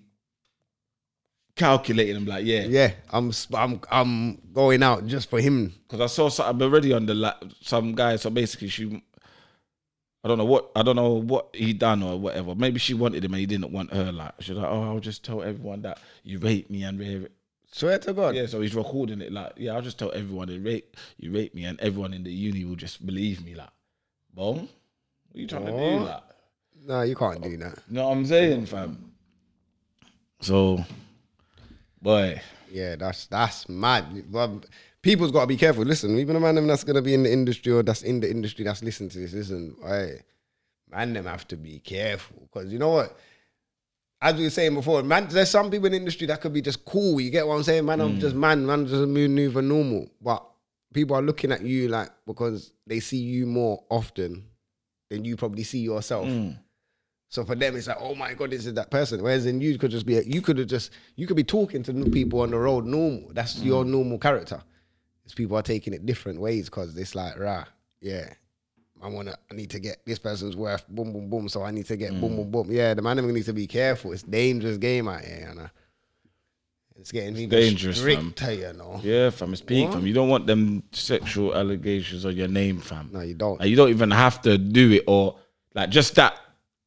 calculating. I'm like, yeah, yeah, I'm, I'm, I'm going out just for him. Because I saw something already on the like, some guy. So basically, she, I don't know what, I don't know what he done or whatever. Maybe she wanted him and he didn't want her. Like, she's like, oh, I'll just tell everyone that you rape me and rape it. Swear to God. Yeah, so he's recording it like, yeah, I'll just tell everyone you rape, you rape me and everyone in the uni will just believe me, like, boom, what are you trying oh. to do, like? No, you can't oh. do that. You know what I'm saying, fam? So, boy. Yeah, that's that's mad. But people's got to be careful. Listen, even a man them that's going to be in the industry or that's in the industry that's listening to this, listen, hey, man them have to be careful because you know what? as we were saying before, man, there's some people in the industry that could be just cool. You get what I'm saying? Man, I'm mm. just man, man just maneuver normal. But people are looking at you like, because they see you more often than you probably see yourself. Mm. So for them, it's like, oh my God, this is that person. Whereas in you could just be, you could have just, you could be talking to new people on the road normal. That's mm. your normal character. It's people are taking it different ways because it's like, rah, yeah. I wanna, I need to get this person's worth, boom, boom, boom. So I need to get mm. boom, boom, boom. Yeah, the man needs to be careful. It's a dangerous game out here, you know. It's getting it's dangerous, strict, fam. You know. Yeah, fam. It's peak, fam. You don't want them sexual allegations on your name, fam. No, you don't. Like, you don't even have to do it, or like just that.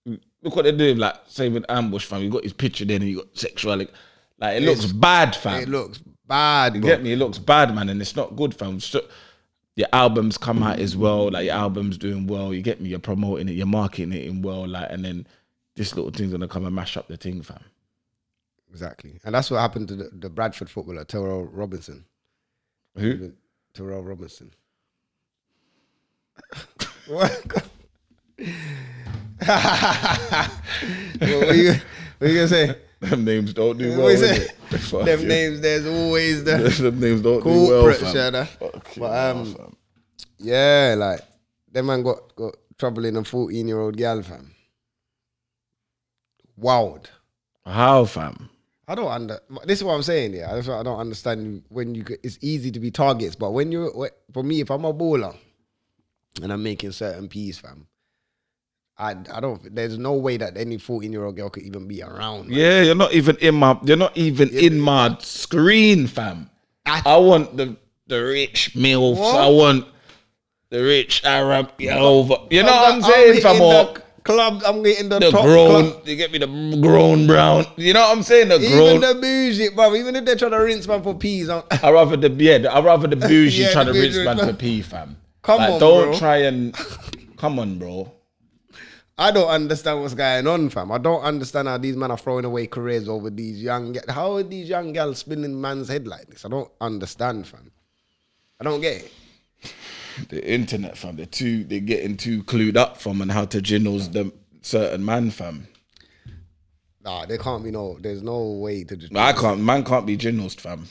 Look what they're doing. Like, say with Ambush, fam. You got his picture there, and you got sexual. Like, like it, it looks is, bad, fam. It looks bad. You bro. Get me? It looks bad, man, and it's not good, fam. So, your albums come out as well, like your album's doing well, you get me, you're promoting it, you're marketing it in well, like, and then this little thing's gonna come and mash up the thing, fam. Exactly. And that's what happened to the, the Bradford footballer, Terrell Robinson. Who? Terrell Robinson. What? what were you, what you gonna say? Them names don't do well, it? Them you. Names, there's always the them names don't do well, fam. But um, fam. Yeah, like them man got got trouble in a fourteen-year-old girl, fam. Wild. How, fam? I don't under. This is what I'm saying, yeah. That's what I don't understand. When you, it's easy to be targets, but when you, for me, if I'm a baller and I'm making certain P's, fam. I, I don't. There's no way that any fourteen-year-old girl could even be around. Man. Yeah, you're not even in my. You're not even yeah. in my screen, fam. I, I want the the rich milfs. What? I want the rich Arab yeah, over. You know what I'm saying, fam? The club. I'm getting the, the top grown. Club. You get me, the grown brown. You know what I'm saying? The even grown. Even the bougie, bro. Even if they're trying to rinse man for peas, I rather the yeah. I rather the bougie yeah, trying to rinse man for pee, fam. Come like, on, don't bro. Try and come on, bro. I don't understand what's going on, fam. I don't understand how these men are throwing away careers over these young... How are these young girls spinning man's head like this? I don't understand, fam. I don't get it. The internet, fam. They're, too, they're getting too clued up, fam, on how to jinnels them certain man, fam. Nah, there can't be no... There's no way to... Just I can't... Man can't be jinnels, fam.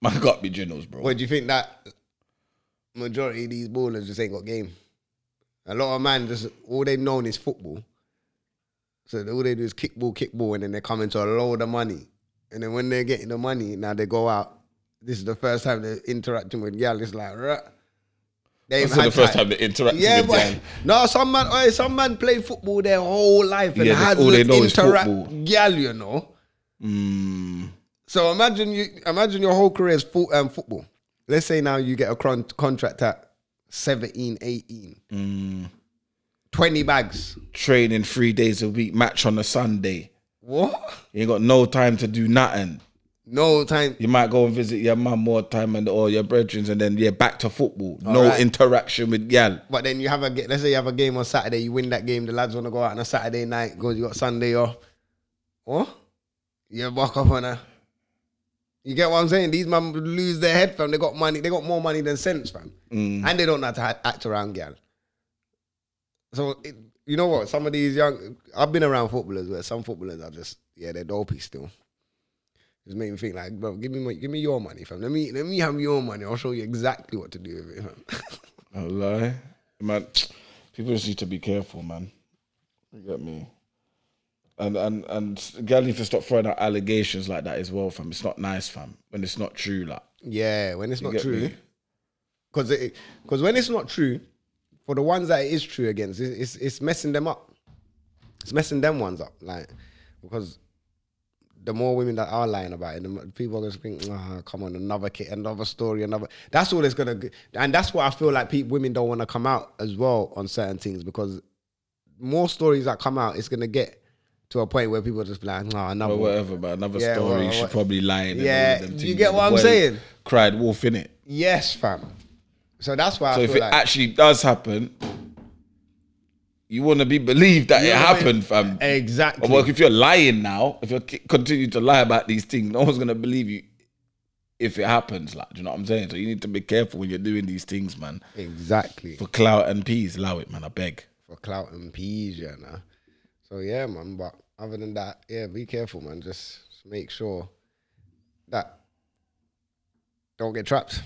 Man can't be jinnels, bro. What, do you think that majority of these ballers just ain't got game? A lot of man just, all they've known is football. So all they do is kickball, kickball, and then they come into a load of money. And then when they're getting the money, now they go out. This is the first time they're interacting with gal. It's like, right. This is the first time they're interacting yeah, with gal. No, some man, oh, some man play football their whole life and yeah, has all they know is football. Gal, you know. Mm. So imagine you, imagine your whole career is full, um, football. Let's say now you get a con contract at seventeen, eighteen, mm. twenty bags. Training three days a week, match on a Sunday. What? You ain't got no time to do nothing. No time. You might go and visit your mum more time and or your brethren, and then yeah, back to football. All no right. interaction with gal. But then you have a, let's say you have a game on Saturday, you win that game, the lads want to go out on a Saturday night because you got Sunday off. What? You walk up on a... You get what I'm saying? These man lose their head, fam. They got money. They got more money than sense, fam. Mm. And they don't know how to act around gal. So, it, you know what? Some of these young... I've been around footballers where some footballers are just... Yeah, they're dopey still. Just make me think like, bro, give me give me your money, fam. Let me let me have your money. I'll show you exactly what to do with it, fam. I lie. Man, people just need to be careful, man. You get me? And and and gal need to stop throwing out allegations like that as well, fam. It's not nice, fam. When it's not true, like yeah, when it's not true, because because when it's not true, for the ones that it is true against, it's, it's it's messing them up. It's messing them ones up, like because the more women that are lying about it, the more people are gonna think, oh, come on, another kid, another story, another. That's all it's gonna, and that's what I feel like people, women don't want to come out as well on certain things because more stories that come out, it's gonna get to a point where people are just be like, nah, another or whatever, but another yeah, story, well, you should probably lie. In yeah, them you get what I'm saying? Cried wolf, innit? Yes, fam. So that's why so I feel like... So if it actually does happen, you want to be believed that yeah, it happened, fam. Exactly. Well, if you're lying now, if you continue to lie about these things, no one's going to believe you if it happens, like, do you know what I'm saying? So you need to be careful when you're doing these things, man. Exactly. For clout and peas, allow it, man, I beg. For clout and peas, yeah, nah. So yeah, man. But other than that, yeah, be careful, man. Just, just make sure that don't get trapped.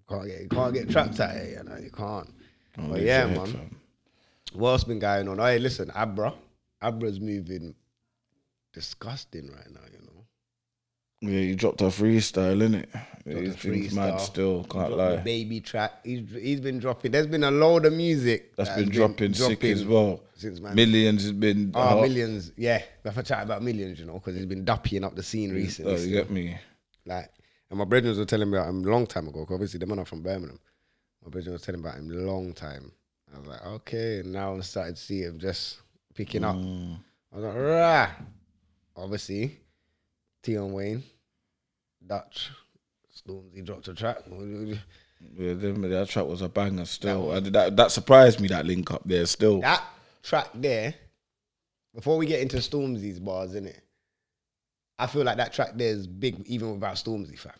You can't get, you can't get trapped out here, you know. You can't. Don't but yeah, man. Fun. What's been going on? Hey, listen, Abra. Abra's moving disgusting right now, you know. Yeah, he dropped a freestyle, innit? Yeah, he's freestyle. Mad still, can't lie. The baby track, he's, he's been dropping. There's been a load of music that's that been, been dropping sick as well. Since man. Millions has been. Oh, hot. Millions, yeah. We have to chat about Millions, you know, because he's been duppying up the scene recently. Oh, you still. Get me? Like, and my brethren were telling me about him a long time ago, because obviously the man are from Birmingham. My brethren was telling me about him a long time. I was like, okay, and now I'm starting to see him just picking up. Mm. I was like, rah! Obviously. Tion Wayne, Dutch, Stormzy dropped a track. Yeah, that track was a banger still. That, that, that surprised me, that link up there still. That track there, before we get into Stormzy's bars, innit? I feel like that track there is big even without Stormzy, fam.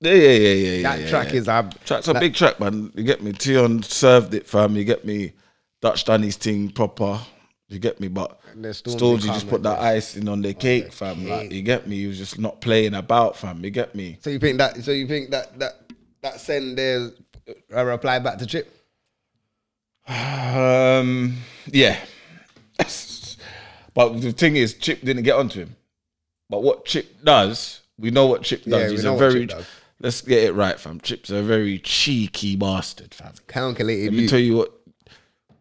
Yeah, yeah, yeah, yeah. That yeah, track yeah. is... Uh, Track's that, a big track, man. You get me? Tion served it, fam. You get me? Dutch done his thing proper. You get me, but Stormzy just put that icing on their cake, fam. Like, you get me? He was just not playing about, fam. You get me? So you think that? So you think that that that send there's a reply back to Chip? Um, yeah. But the thing is, Chip didn't get onto him. But what Chip does, we know what Chip does. Yeah, He's we know a very. What Chip does. Let's get it right, fam. Chip's a very cheeky bastard, fam. Calculated. Let me you. tell you what.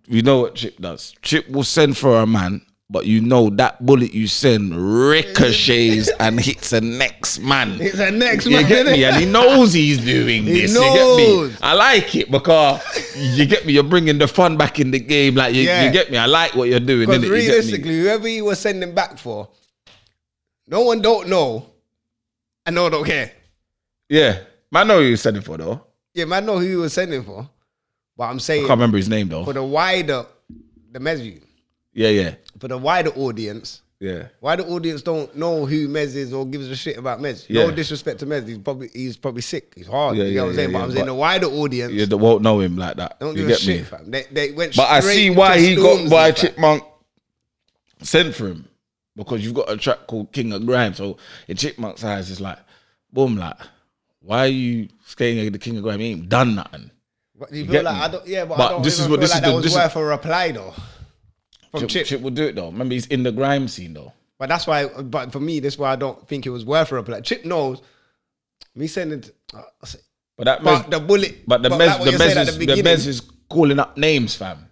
You know what Chip does. Chip will send for a man, but you know that bullet you send ricochets and hits the next man. It's the next you man. You get me? And he knows he's doing he this. Knows. You get me? I like it because you get me, you're bringing the fun back in the game. Like you, yeah. you get me? I like what you're doing. Because realistically, whoever you were sending back for, no one don't know and no one don't care. Yeah. Man know who you were sending for though. Yeah, man know who you were sending for. But I'm saying... I can't remember his name, though. For the wider... The Mez. Yeah, yeah. For the wider audience... Yeah. Wider audience don't know who Mez is or gives a shit about Mez. Yeah. No disrespect to Mez. He's probably he's probably sick. He's hard. Yeah, you know yeah, what I'm saying? Yeah, but yeah. I'm saying but the wider audience... Yeah, they won't know him like that. Don't you give get a shit, me? Fam. They, they went but I see why he got... Why Chipmunk sent for him. Because you've got a track called King of Grime. So in Chipmunk's eyes, it's like... Boom, like... Why are you skating at the King of Grime? He ain't done nothing. But you, you feel like, I don't, yeah, but, but I don't this is what, feel this like is that the, was this worth is, a reply, though. From Chip, Chip. Chip will do it, though. Remember, he's in the grime scene, though. But that's why, but for me, that's why I don't think it was worth a reply. Chip knows, me sending, uh, but, that but Mez, the bullet, but the but Mez, the Mez, is, the, the Mez is calling up names, fam.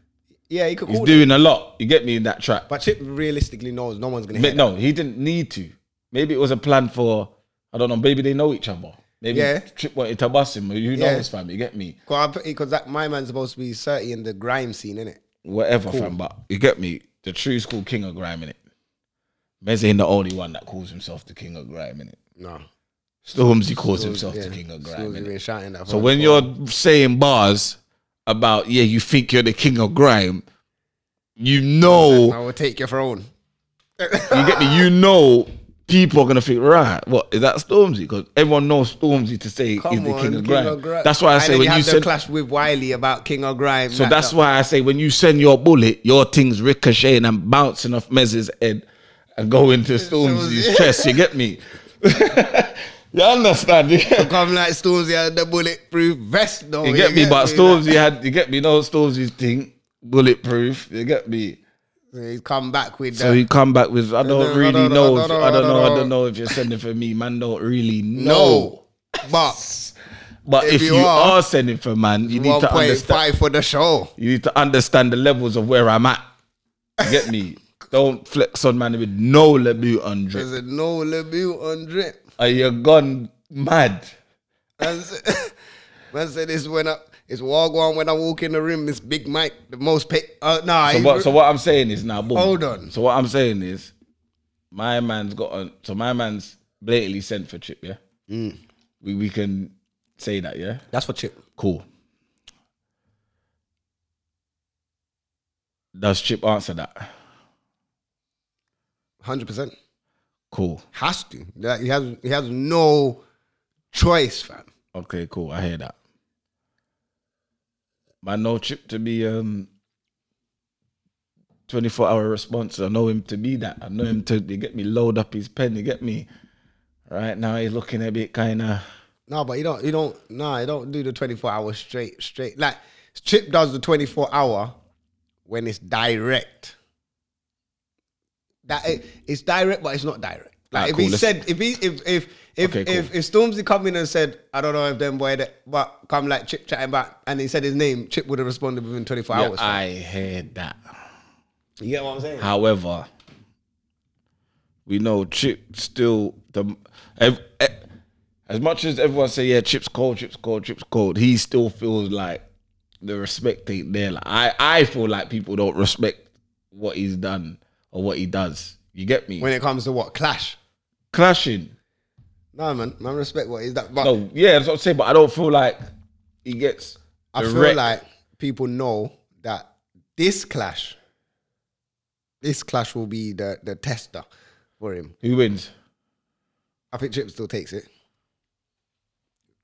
Yeah, he could call He's doing them. a lot, you get me, in that track. But Chip realistically knows no one's going to hear No, that. He didn't need to. Maybe it was a plan for, I don't know, maybe they know each other. Maybe yeah. Chip wanted to bust him. Who knows, yeah. fam? You get me? Because my man's supposed to be thirty in the grime scene, innit? Whatever, cool. fam. But you get me? The true's called King of Grime, innit? Mez ain't the only one that calls himself the King of Grime, innit? No. Stormzy calls Stormzy, himself yeah. the King of Grime, innit? Shouting that so when before. you're saying bars about, yeah, you think you're the King of Grime, you know... I will take your throne. You get me? You know... People are going to think, right, what, is that Stormzy? Because everyone knows Stormzy to say Come he's the on, king of grime. King of Gr that's why I say when you have send... the clash with Wiley about King of Grime. So that that's stuff. why I say when you send your bullet, your thing's ricocheting and bouncing off Mez's head and going to Stormzy's chest. You get me? You understand? You get me? Come like Stormzy had the bulletproof vest, though. You get you me? Get but me, Stormzy like... had, you get me? No, Stormzy's thing, bulletproof. You get me? He's come back with So he come back with I don't really know I don't know I don't know if you're sending for me, man don't really know. No. But But if, if you are, are sending for man, you need to understand for the show. You need to understand the levels of where I'm at. You get me? Don't flex on man with no Lebu on drip. There's a no Lebu on drip. Are you gone mad? Man said this went up. It's Wagwan when I walk in the room. It's Big Mike, the most paid. Uh, nah, so what, so what I'm saying is now, boom. Hold on. So what I'm saying is, my man's got on. So my man's blatantly sent for Chip, yeah? Mm. We, we can say that, yeah? That's for Chip. Cool. Does Chip answer that? one hundred percent. Cool. Has to. He has, he has no choice, fam. Okay, cool. I hear that. I know Chip to be um twenty-four hour response. I know him to be that. I know him to, you get me, load up his pen, you get me. Right now he's looking a bit kind of. No, but you don't, you don't, no, you don't do the twenty-four hour straight, straight. Like Chip does the twenty-four hour when it's direct. That it, it's direct, but it's not direct. Like right, if cool. he Let's... said, if he, if, if, if, okay, cool. if, if Stormzy come in and said, I don't know if them boy that, but come like Chip chatting back and he said his name, Chip would have responded within twenty-four yeah, hours. I heard that. You get what I'm saying? However, we know Chip still, the ev, ev, as much as everyone say, yeah, Chip's cold, Chip's cold, Chip's cold, he still feels like the respect ain't there. Like, I, I feel like people don't respect what he's done or what he does. You get me? When it comes to what? Clash? Clashing. No, man. Man, respect what he's done. But no, yeah, that's what I'm saying, but I don't feel like he gets I direct. feel like people know that this clash, this clash will be the, the tester for him. Who wins? I think Chip still takes it.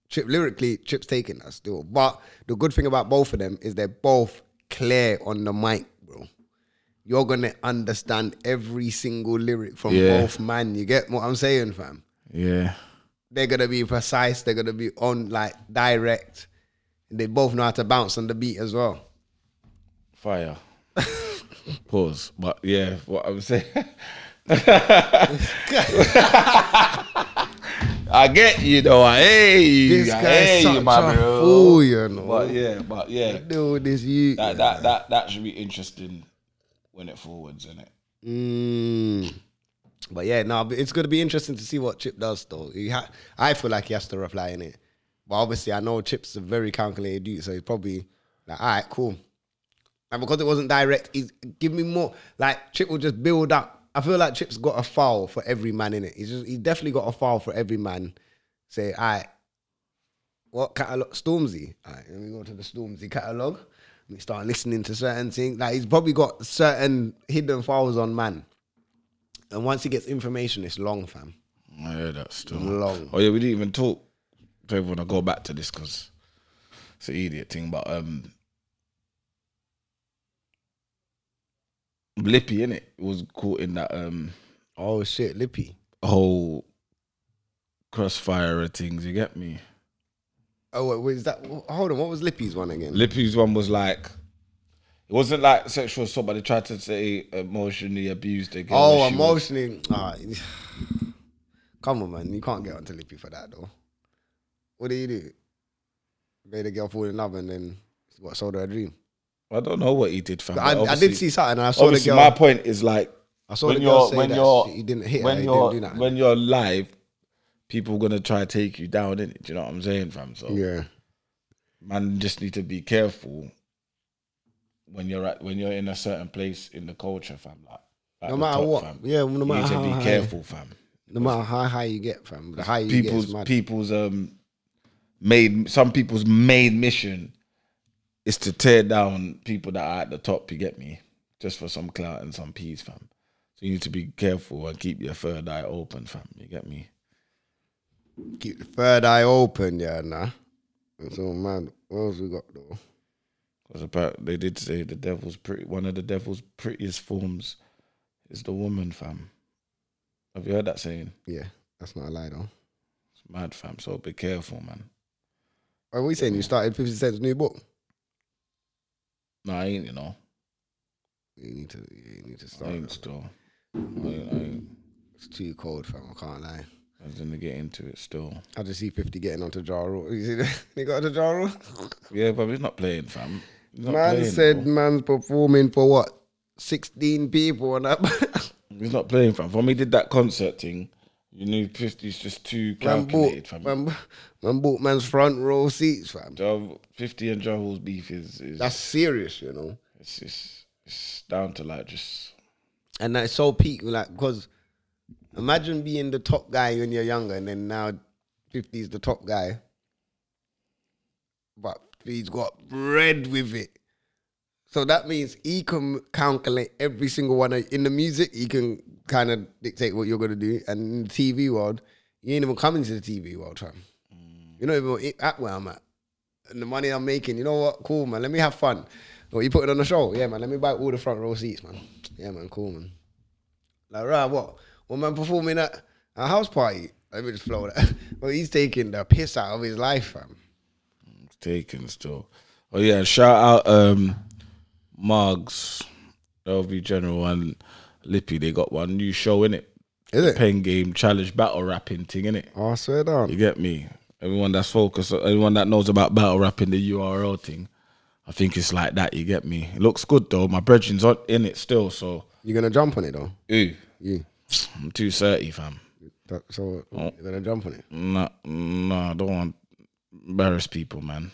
Chip, lyrically, Chip's taking that still. But the good thing about both of them is they're both clear on the mic, bro. You're going to understand every single lyric from yeah. both man. You get what I'm saying, fam? Yeah. They're going to be precise. They're going to be on, like, direct. They both know how to bounce on the beat as well. Fire. Pause. But, yeah, what I'm saying. I get you though. I hey, this guy's hey, such my a bro. fool, you know. But yeah, but yeah, dude, this you. That, that that that should be interesting when it forwards, isn't it? Mm. But yeah, no, it's gonna be interesting to see what Chip does though. He ha I feel like he has to reply in it, but obviously I know Chip's a very calculated dude, so he's probably like, all right, cool. And because it wasn't direct, he's give me more. Like Chip will just build up. I feel like Chip's got a foul for every man in it. He's just, he definitely got a foul for every man. Say, all right, what catalog? Stormzy. All right, let me go to the Stormzy catalog. Let me start listening to certain things. Like he's probably got certain hidden fouls on man. And once he gets information, it's long, fam. I hear that still. Long. Oh yeah, we didn't even talk. Don't want to go back to this because it's an idiot thing, but um. Lippy, innit? Was caught in that um oh shit, Lippy. Whole crossfire of things, you get me? Oh wait, wait, is that hold on, what was Lippy's one again? Lippy's one was like it wasn't like sexual assault, but they tried to say emotionally abused again. Oh, emotionally. All right. Come on, man. You can't get onto Lippy for that though. What do you do? Made a girl fall in love and then what, sold her a dream? I don't know what he did, fam. I, I did see something and I saw obviously the girl. My point is like, I saw when the girl you're, say when that you're, she, he didn't hit when her, he you're, didn't do nothing. When you're live, people are going to try to take you down, innit? Do you know what I'm saying, fam? So, yeah. Man, just need to be careful when you're at, when you're in a certain place in the culture, fam. Like, like no matter top, what. Fam. Yeah, no matter how high. You need to be careful, fam. No matter how high you get, fam. The higher you get is mad. People's, um, made, some people's main mission is to tear down people that are at the top, you get me? Just for some clout and some peas, fam. So you need to be careful and keep your third eye open, fam. You get me? Keep the third eye open, yeah, nah. It's all mad. What else we got, though? Because about they did say the devil's pretty, one of the devil's prettiest forms is the woman, fam. Have you heard that saying? Yeah, that's not a lie, though. It's mad, fam, so be careful, man. What are you saying? You started fifty Cent's new book? No, I ain't, you know. You need to, you need to start. I ain't still. I ain't, I ain't. It's too cold, fam. I can't lie. I was gonna get into it still. I just see fifty getting onto Ja Rule. You see that? They got onto Ja Rule? Yeah, but he's not playing, fam. Not man playing, said bro. Man's performing for what? sixteen people and that. He's not playing, fam. When we did that concert thing, you knew fifty's just too calculated, fam. Man, man bought man's front row seats, fam. fifty and Ja Rule's beef is, is... That's serious, you know. It's, it's, it's down to, like, just... And that's so peak, like, because imagine being the top guy when you're younger and then now fifty's the top guy. But he's got bread with it. So that means he can calculate every single one. In the music, he can kind of dictate what you're going to do. And in the T V world, you ain't even coming to the T V world, fam. Mm. You're not even at where I'm at. And the money I'm making, you know what? Cool, man. Let me have fun. What, you put it on the show? Yeah, man, let me buy all the front row seats, man. Yeah, man, cool, man. Like, right, what? When man performing at a house party, let me just flow that. Well, he's taking the piss out of his life, fam. It's taken still. Oh, yeah, shout out um, Mugs, L V General, and Lippy. They got one new show, innit? Is it? Pen game, challenge, battle rapping thing, innit? Oh, I swear down. You get me? Everyone that's focused, everyone that knows about battle rapping, the U R L thing, I think it's like that, you get me? It looks good, though. My brethren's on, in it still, so... You're going to jump on it, though? Who? You. I'm two thirty, fam. That, so, oh. You're going to jump on it? No, no, I don't want to embarrass people, man.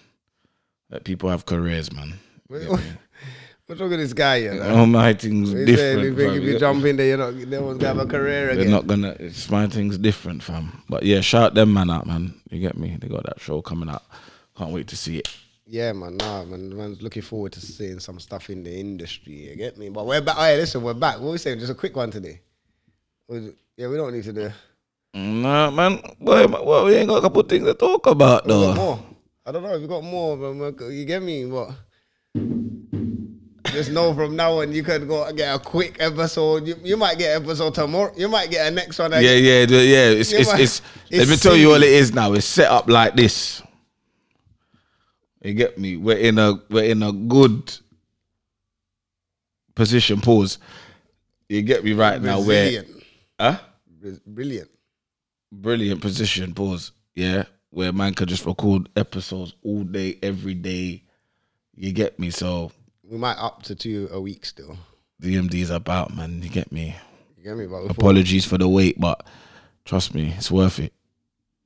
Let people have careers, man. Wait, what, what's wrong with this guy here? Man? Oh, my thing's what different, fam. If you jump in there, you're not, no one's going to have a career again. They're not going to... It's my thing's different, fam. But yeah, shout them man out, man. You get me? They got that show coming out. Can't wait to see it. Yeah, man, nah, man, man's looking forward to seeing some stuff in the industry, you get me? But we're back, all right, listen, we're back. What are we saying? Just a quick one today. Yeah, we don't need to do... Nah, man, boy, well, we ain't got a couple of things to talk about, though. We got more. I don't know if we got more, but you get me? What? Just know from now on, you could go and get a quick episode. You, you might get an episode tomorrow. You might get a next one. Again. Yeah, yeah, yeah. It's, it's, might, it's, it's, let me tell you all it is now. It's set up like this. You get me? We're in a we're in a good position. Pause. You get me right now? Brilliant. Where, huh? Brilliant. Brilliant position. Pause. Yeah, where man could just record episodes all day, every day. You get me? So we might up to two a week still. D M D's about, man. You get me? You get me? But apologies for the wait, but trust me, it's worth it.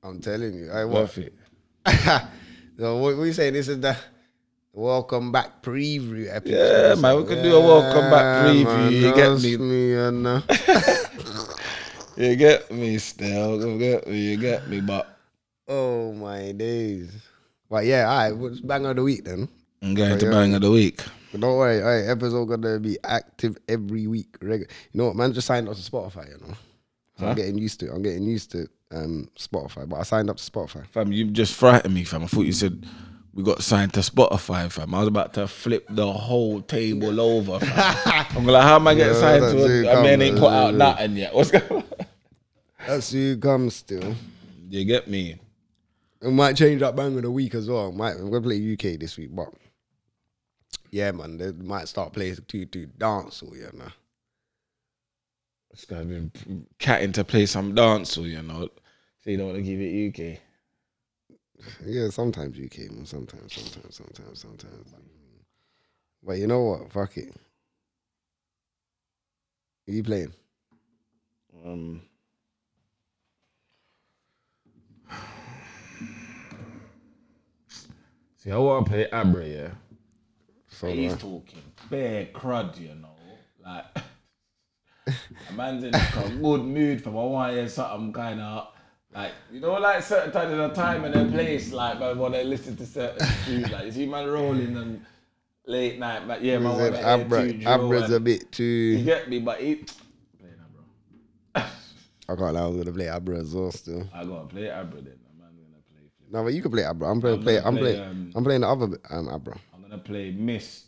I'm telling you, I worth it. So what we saying? This is the welcome back preview episode. Yeah, man, we could yeah, do a welcome back preview. Man, you get me? me and, uh, you get me still. You get me. You get me. But oh my days. But yeah, alright. What's bang of the week then? I'm going but, to yeah, bang of the week. Don't worry. Alright, episode gonna be active every week. Regular. You know what? Man just signed up to Spotify. You know, so huh? I'm getting used to it. I'm getting used to it. Um, Spotify, but I signed up to Spotify. Fam, you just frightened me, fam. I thought you said we got signed to Spotify, fam. I was about to flip the whole table over, fam. I'm like, how am I getting yeah, signed to it? I mean, ain't put out nothing yet. What's going on? That's who comes still. You get me? It might change that bang of the week as well. Might, I'm going to play U K this week, but yeah, man, they might start playing to, to dance or, you know. It's got to be catting to play some dance or, you know. So you don't want to give it U K? Yeah, sometimes U K, man. Sometimes, sometimes, sometimes, sometimes. But you know what? Fuck it. Are you playing? Um. See, I want to play Abra, yeah? So he's right. Talking bare crud, you know? Like, a man's in like a good mood from I want to hear something kind of... Like, you know, like certain times in a time and a place, like, man, when they listen to certain tunes, like, you see man rolling and late night, but yeah, man, when Abra, Abra's a bit too... You get me, but he... Playing Abra. I can't lie, I was going to play Abra as well still. I got to play Abra then, man, I'm going to play... No, but you can play Abra, I'm, play, I'm, play, play, I'm, play, um, I'm playing the other um, Abra. I'm going to play Mist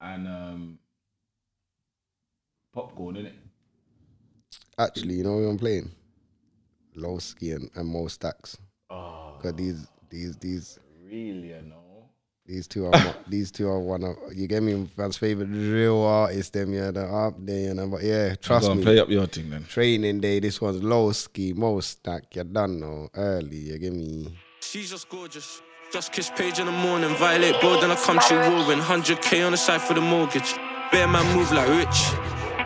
and um, Popcorn, innit? Actually, you know what I'm playing? Lowski and, and Mo Stacks. Oh, cause these these these really you know these two are these two are one of you get me man's favorite real artists them yeah the up there and you know, but yeah trust go me. Play up your thing then. Training day. This one's Lowski, Mo Stack. You done now early. You get me. She's just gorgeous. Just kiss Paige in the morning. Violate board and I come to roaring. one hundred K on the side for the mortgage. Bear man move like rich.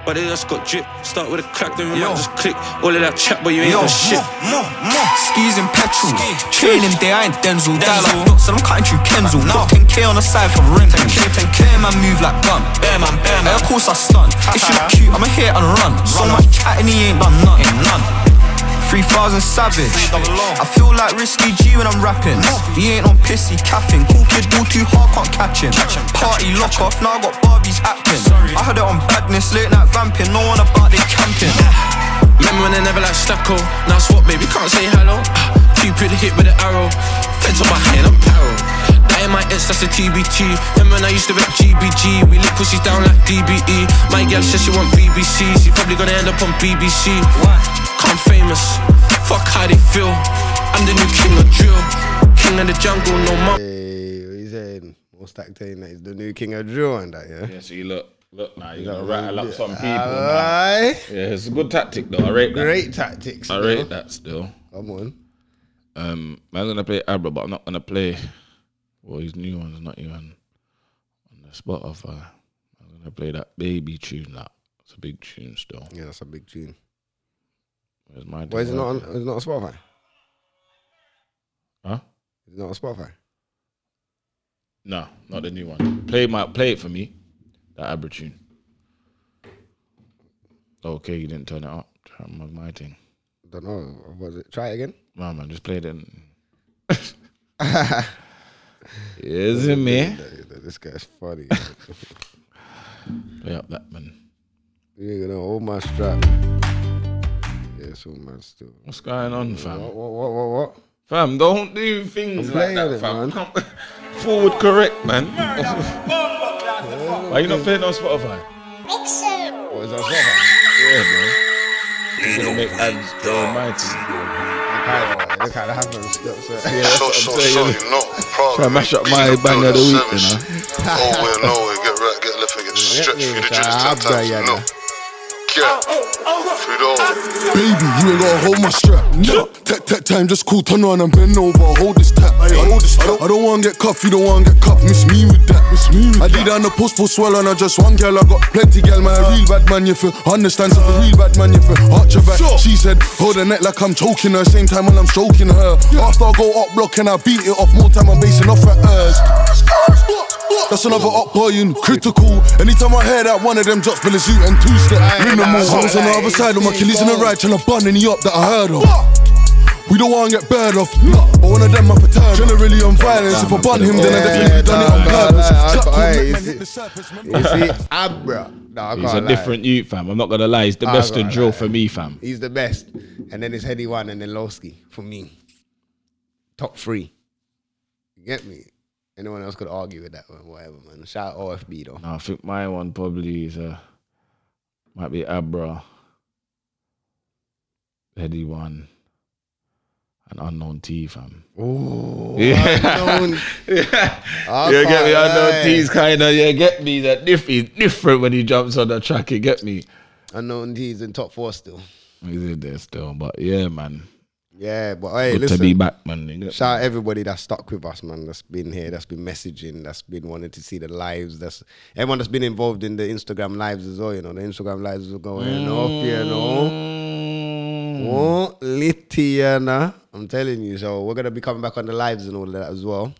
But they just got drip. Start with a crack, then we might just click. All of that chat, but you ain't got shit. More, more. Skis and petrol. Ski. Trailing day, I ain't Denzel. Die like books, and I'm cutting through Kenzel. Now ten K on the side for rent. ten K, ten K, man, move like gun. Bear man, bear man. Hey, of course I stun. If you look cute, I'ma hit and run. So much cat and he ain't done nothing, none. three thousand savage. I feel like Risky G when I'm rapping. He ain't on pissy capping. Cool kid, all too hard, can't catch him. Party lock off, now I got Barbies acting. I heard it on badness, late night vamping. No one about they camping. Remember when they never like stucco? Now swap, baby, can't say hello. Cupid hit with an arrow. Feds on my hand, I'm parallel. in my S, that's a T B T. Him and I used to be like G B G. We lick pussies down like D B E. My gal says she want B B C. She probably gonna end up on B B C. Why? 'Cause I'm famous. Fuck how they feel. I'm the new king of drill. King of the jungle, no mum. Hey, what you saying? Mo Stacks saying that he's the new king of drill and that, yeah? Yeah, see, look. Look now, you gotta rattle up some people. Aye. Now. Yeah, it's a good tactic though. I rate that. Great tactics. I rate that still. Come on. Um, I'm gonna play Abra, but I'm not gonna play. Well, his new one's not even on the Spotify. I'm gonna play that baby tune. That it's a big tune still. Yeah, that's a big tune. Where's my? Why is it not on? It's not on Spotify. Huh? It's not on Spotify. No, not the new one. Play my play it for me. That Abra tune. Okay, you didn't turn it up. That was my thing. Don't know. Was it? Try it again. No, man, just play it in. Isn't me? This guy's funny. Play up that man. You ain't gonna hold my strap. Yeah, so man still. What's going on, fam? What? What? What? What? what? Fam, don't do things I'm like that, it, fam. Man. Forward, correct, man. Are you not playing on Spotify? Make sure. What is that Spotify? Yeah, bro. You're gonna make ads go mighty. That kind of happens. That's it. Yeah, that's so, what I'm so, saying. So you know, try to mash up my bang of the week, you know. Oh, well, no, get right, get left, and get stretched. You just ten times, you know. Yeah. Fredo. Baby, you ain't gotta hold my strap. No. Tech, tech time, just cool, turn on and bend over. Hold this tap. I don't, I don't wanna get cuffed, you don't wanna get cuffed. Miss me with that. I did on the post for swell and I just one girl. I got plenty girl, man. A real bad man, you feel. Understands if a real bad man, you feel. Arch your back. She said, hold her neck like I'm choking her. Same time when I'm stroking her. After I go up block and I beat it off. More time I'm basing off at hers. That's another up boy and critical. Anytime I hear that, one of them drops for the zoo and two step. Minimal. I was on the other side of my killies in the ride, trying to bun any up that I heard of. We don't want to get burned off, but one of them my paternal. Generally on violence, if I bun him, then I definitely done it on purpose. You see, Abra. He's a different youth, fam. I'm not going to lie. He's the best to drill for me, fam. He's the best. And then it's Hedy One and then Lowski for me. Top three. You get me? Anyone else could argue with that one, whatever, man. Shout out O F B, though. No, I think my one probably is, uh, might be Abra, Hedy One. An Unknown T, fam. Ooh, yeah. Unknown. Yeah. You get me? Unknown T's kind of, yeah, get me. That different, different when he jumps on the track, you get me? Unknown T's in top four still. He's in there still, but yeah, man. Yeah, but hey, good listen. To be back, man. Shout out everybody that's stuck with us, man. That's been here, that's been messaging, that's been wanting to see the lives. That's everyone that's been involved in the Instagram lives as well, you know. The Instagram lives are going mm. off, you know. Oh, Litiana, I'm telling you. So we're gonna be coming back on the lives and all of that as well.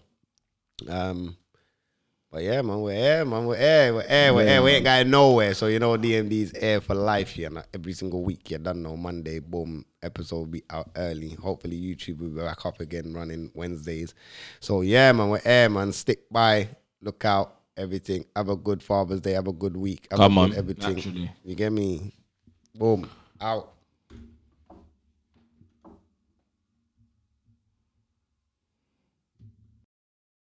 Um, but yeah, man, we're air, man, we're air, we're air, we're yeah, air. We ain't going nowhere. So you know, D M D's air for life, yeah. Like every single week, you done know. Monday, boom, episode will be out early. Hopefully, YouTube will be back up again, running Wednesdays. So yeah, man, we're air, man. Stick by, look out, everything. Have a good Father's Day. Have a good week. Have Come a good on, everything. Naturally. You get me? Boom, out.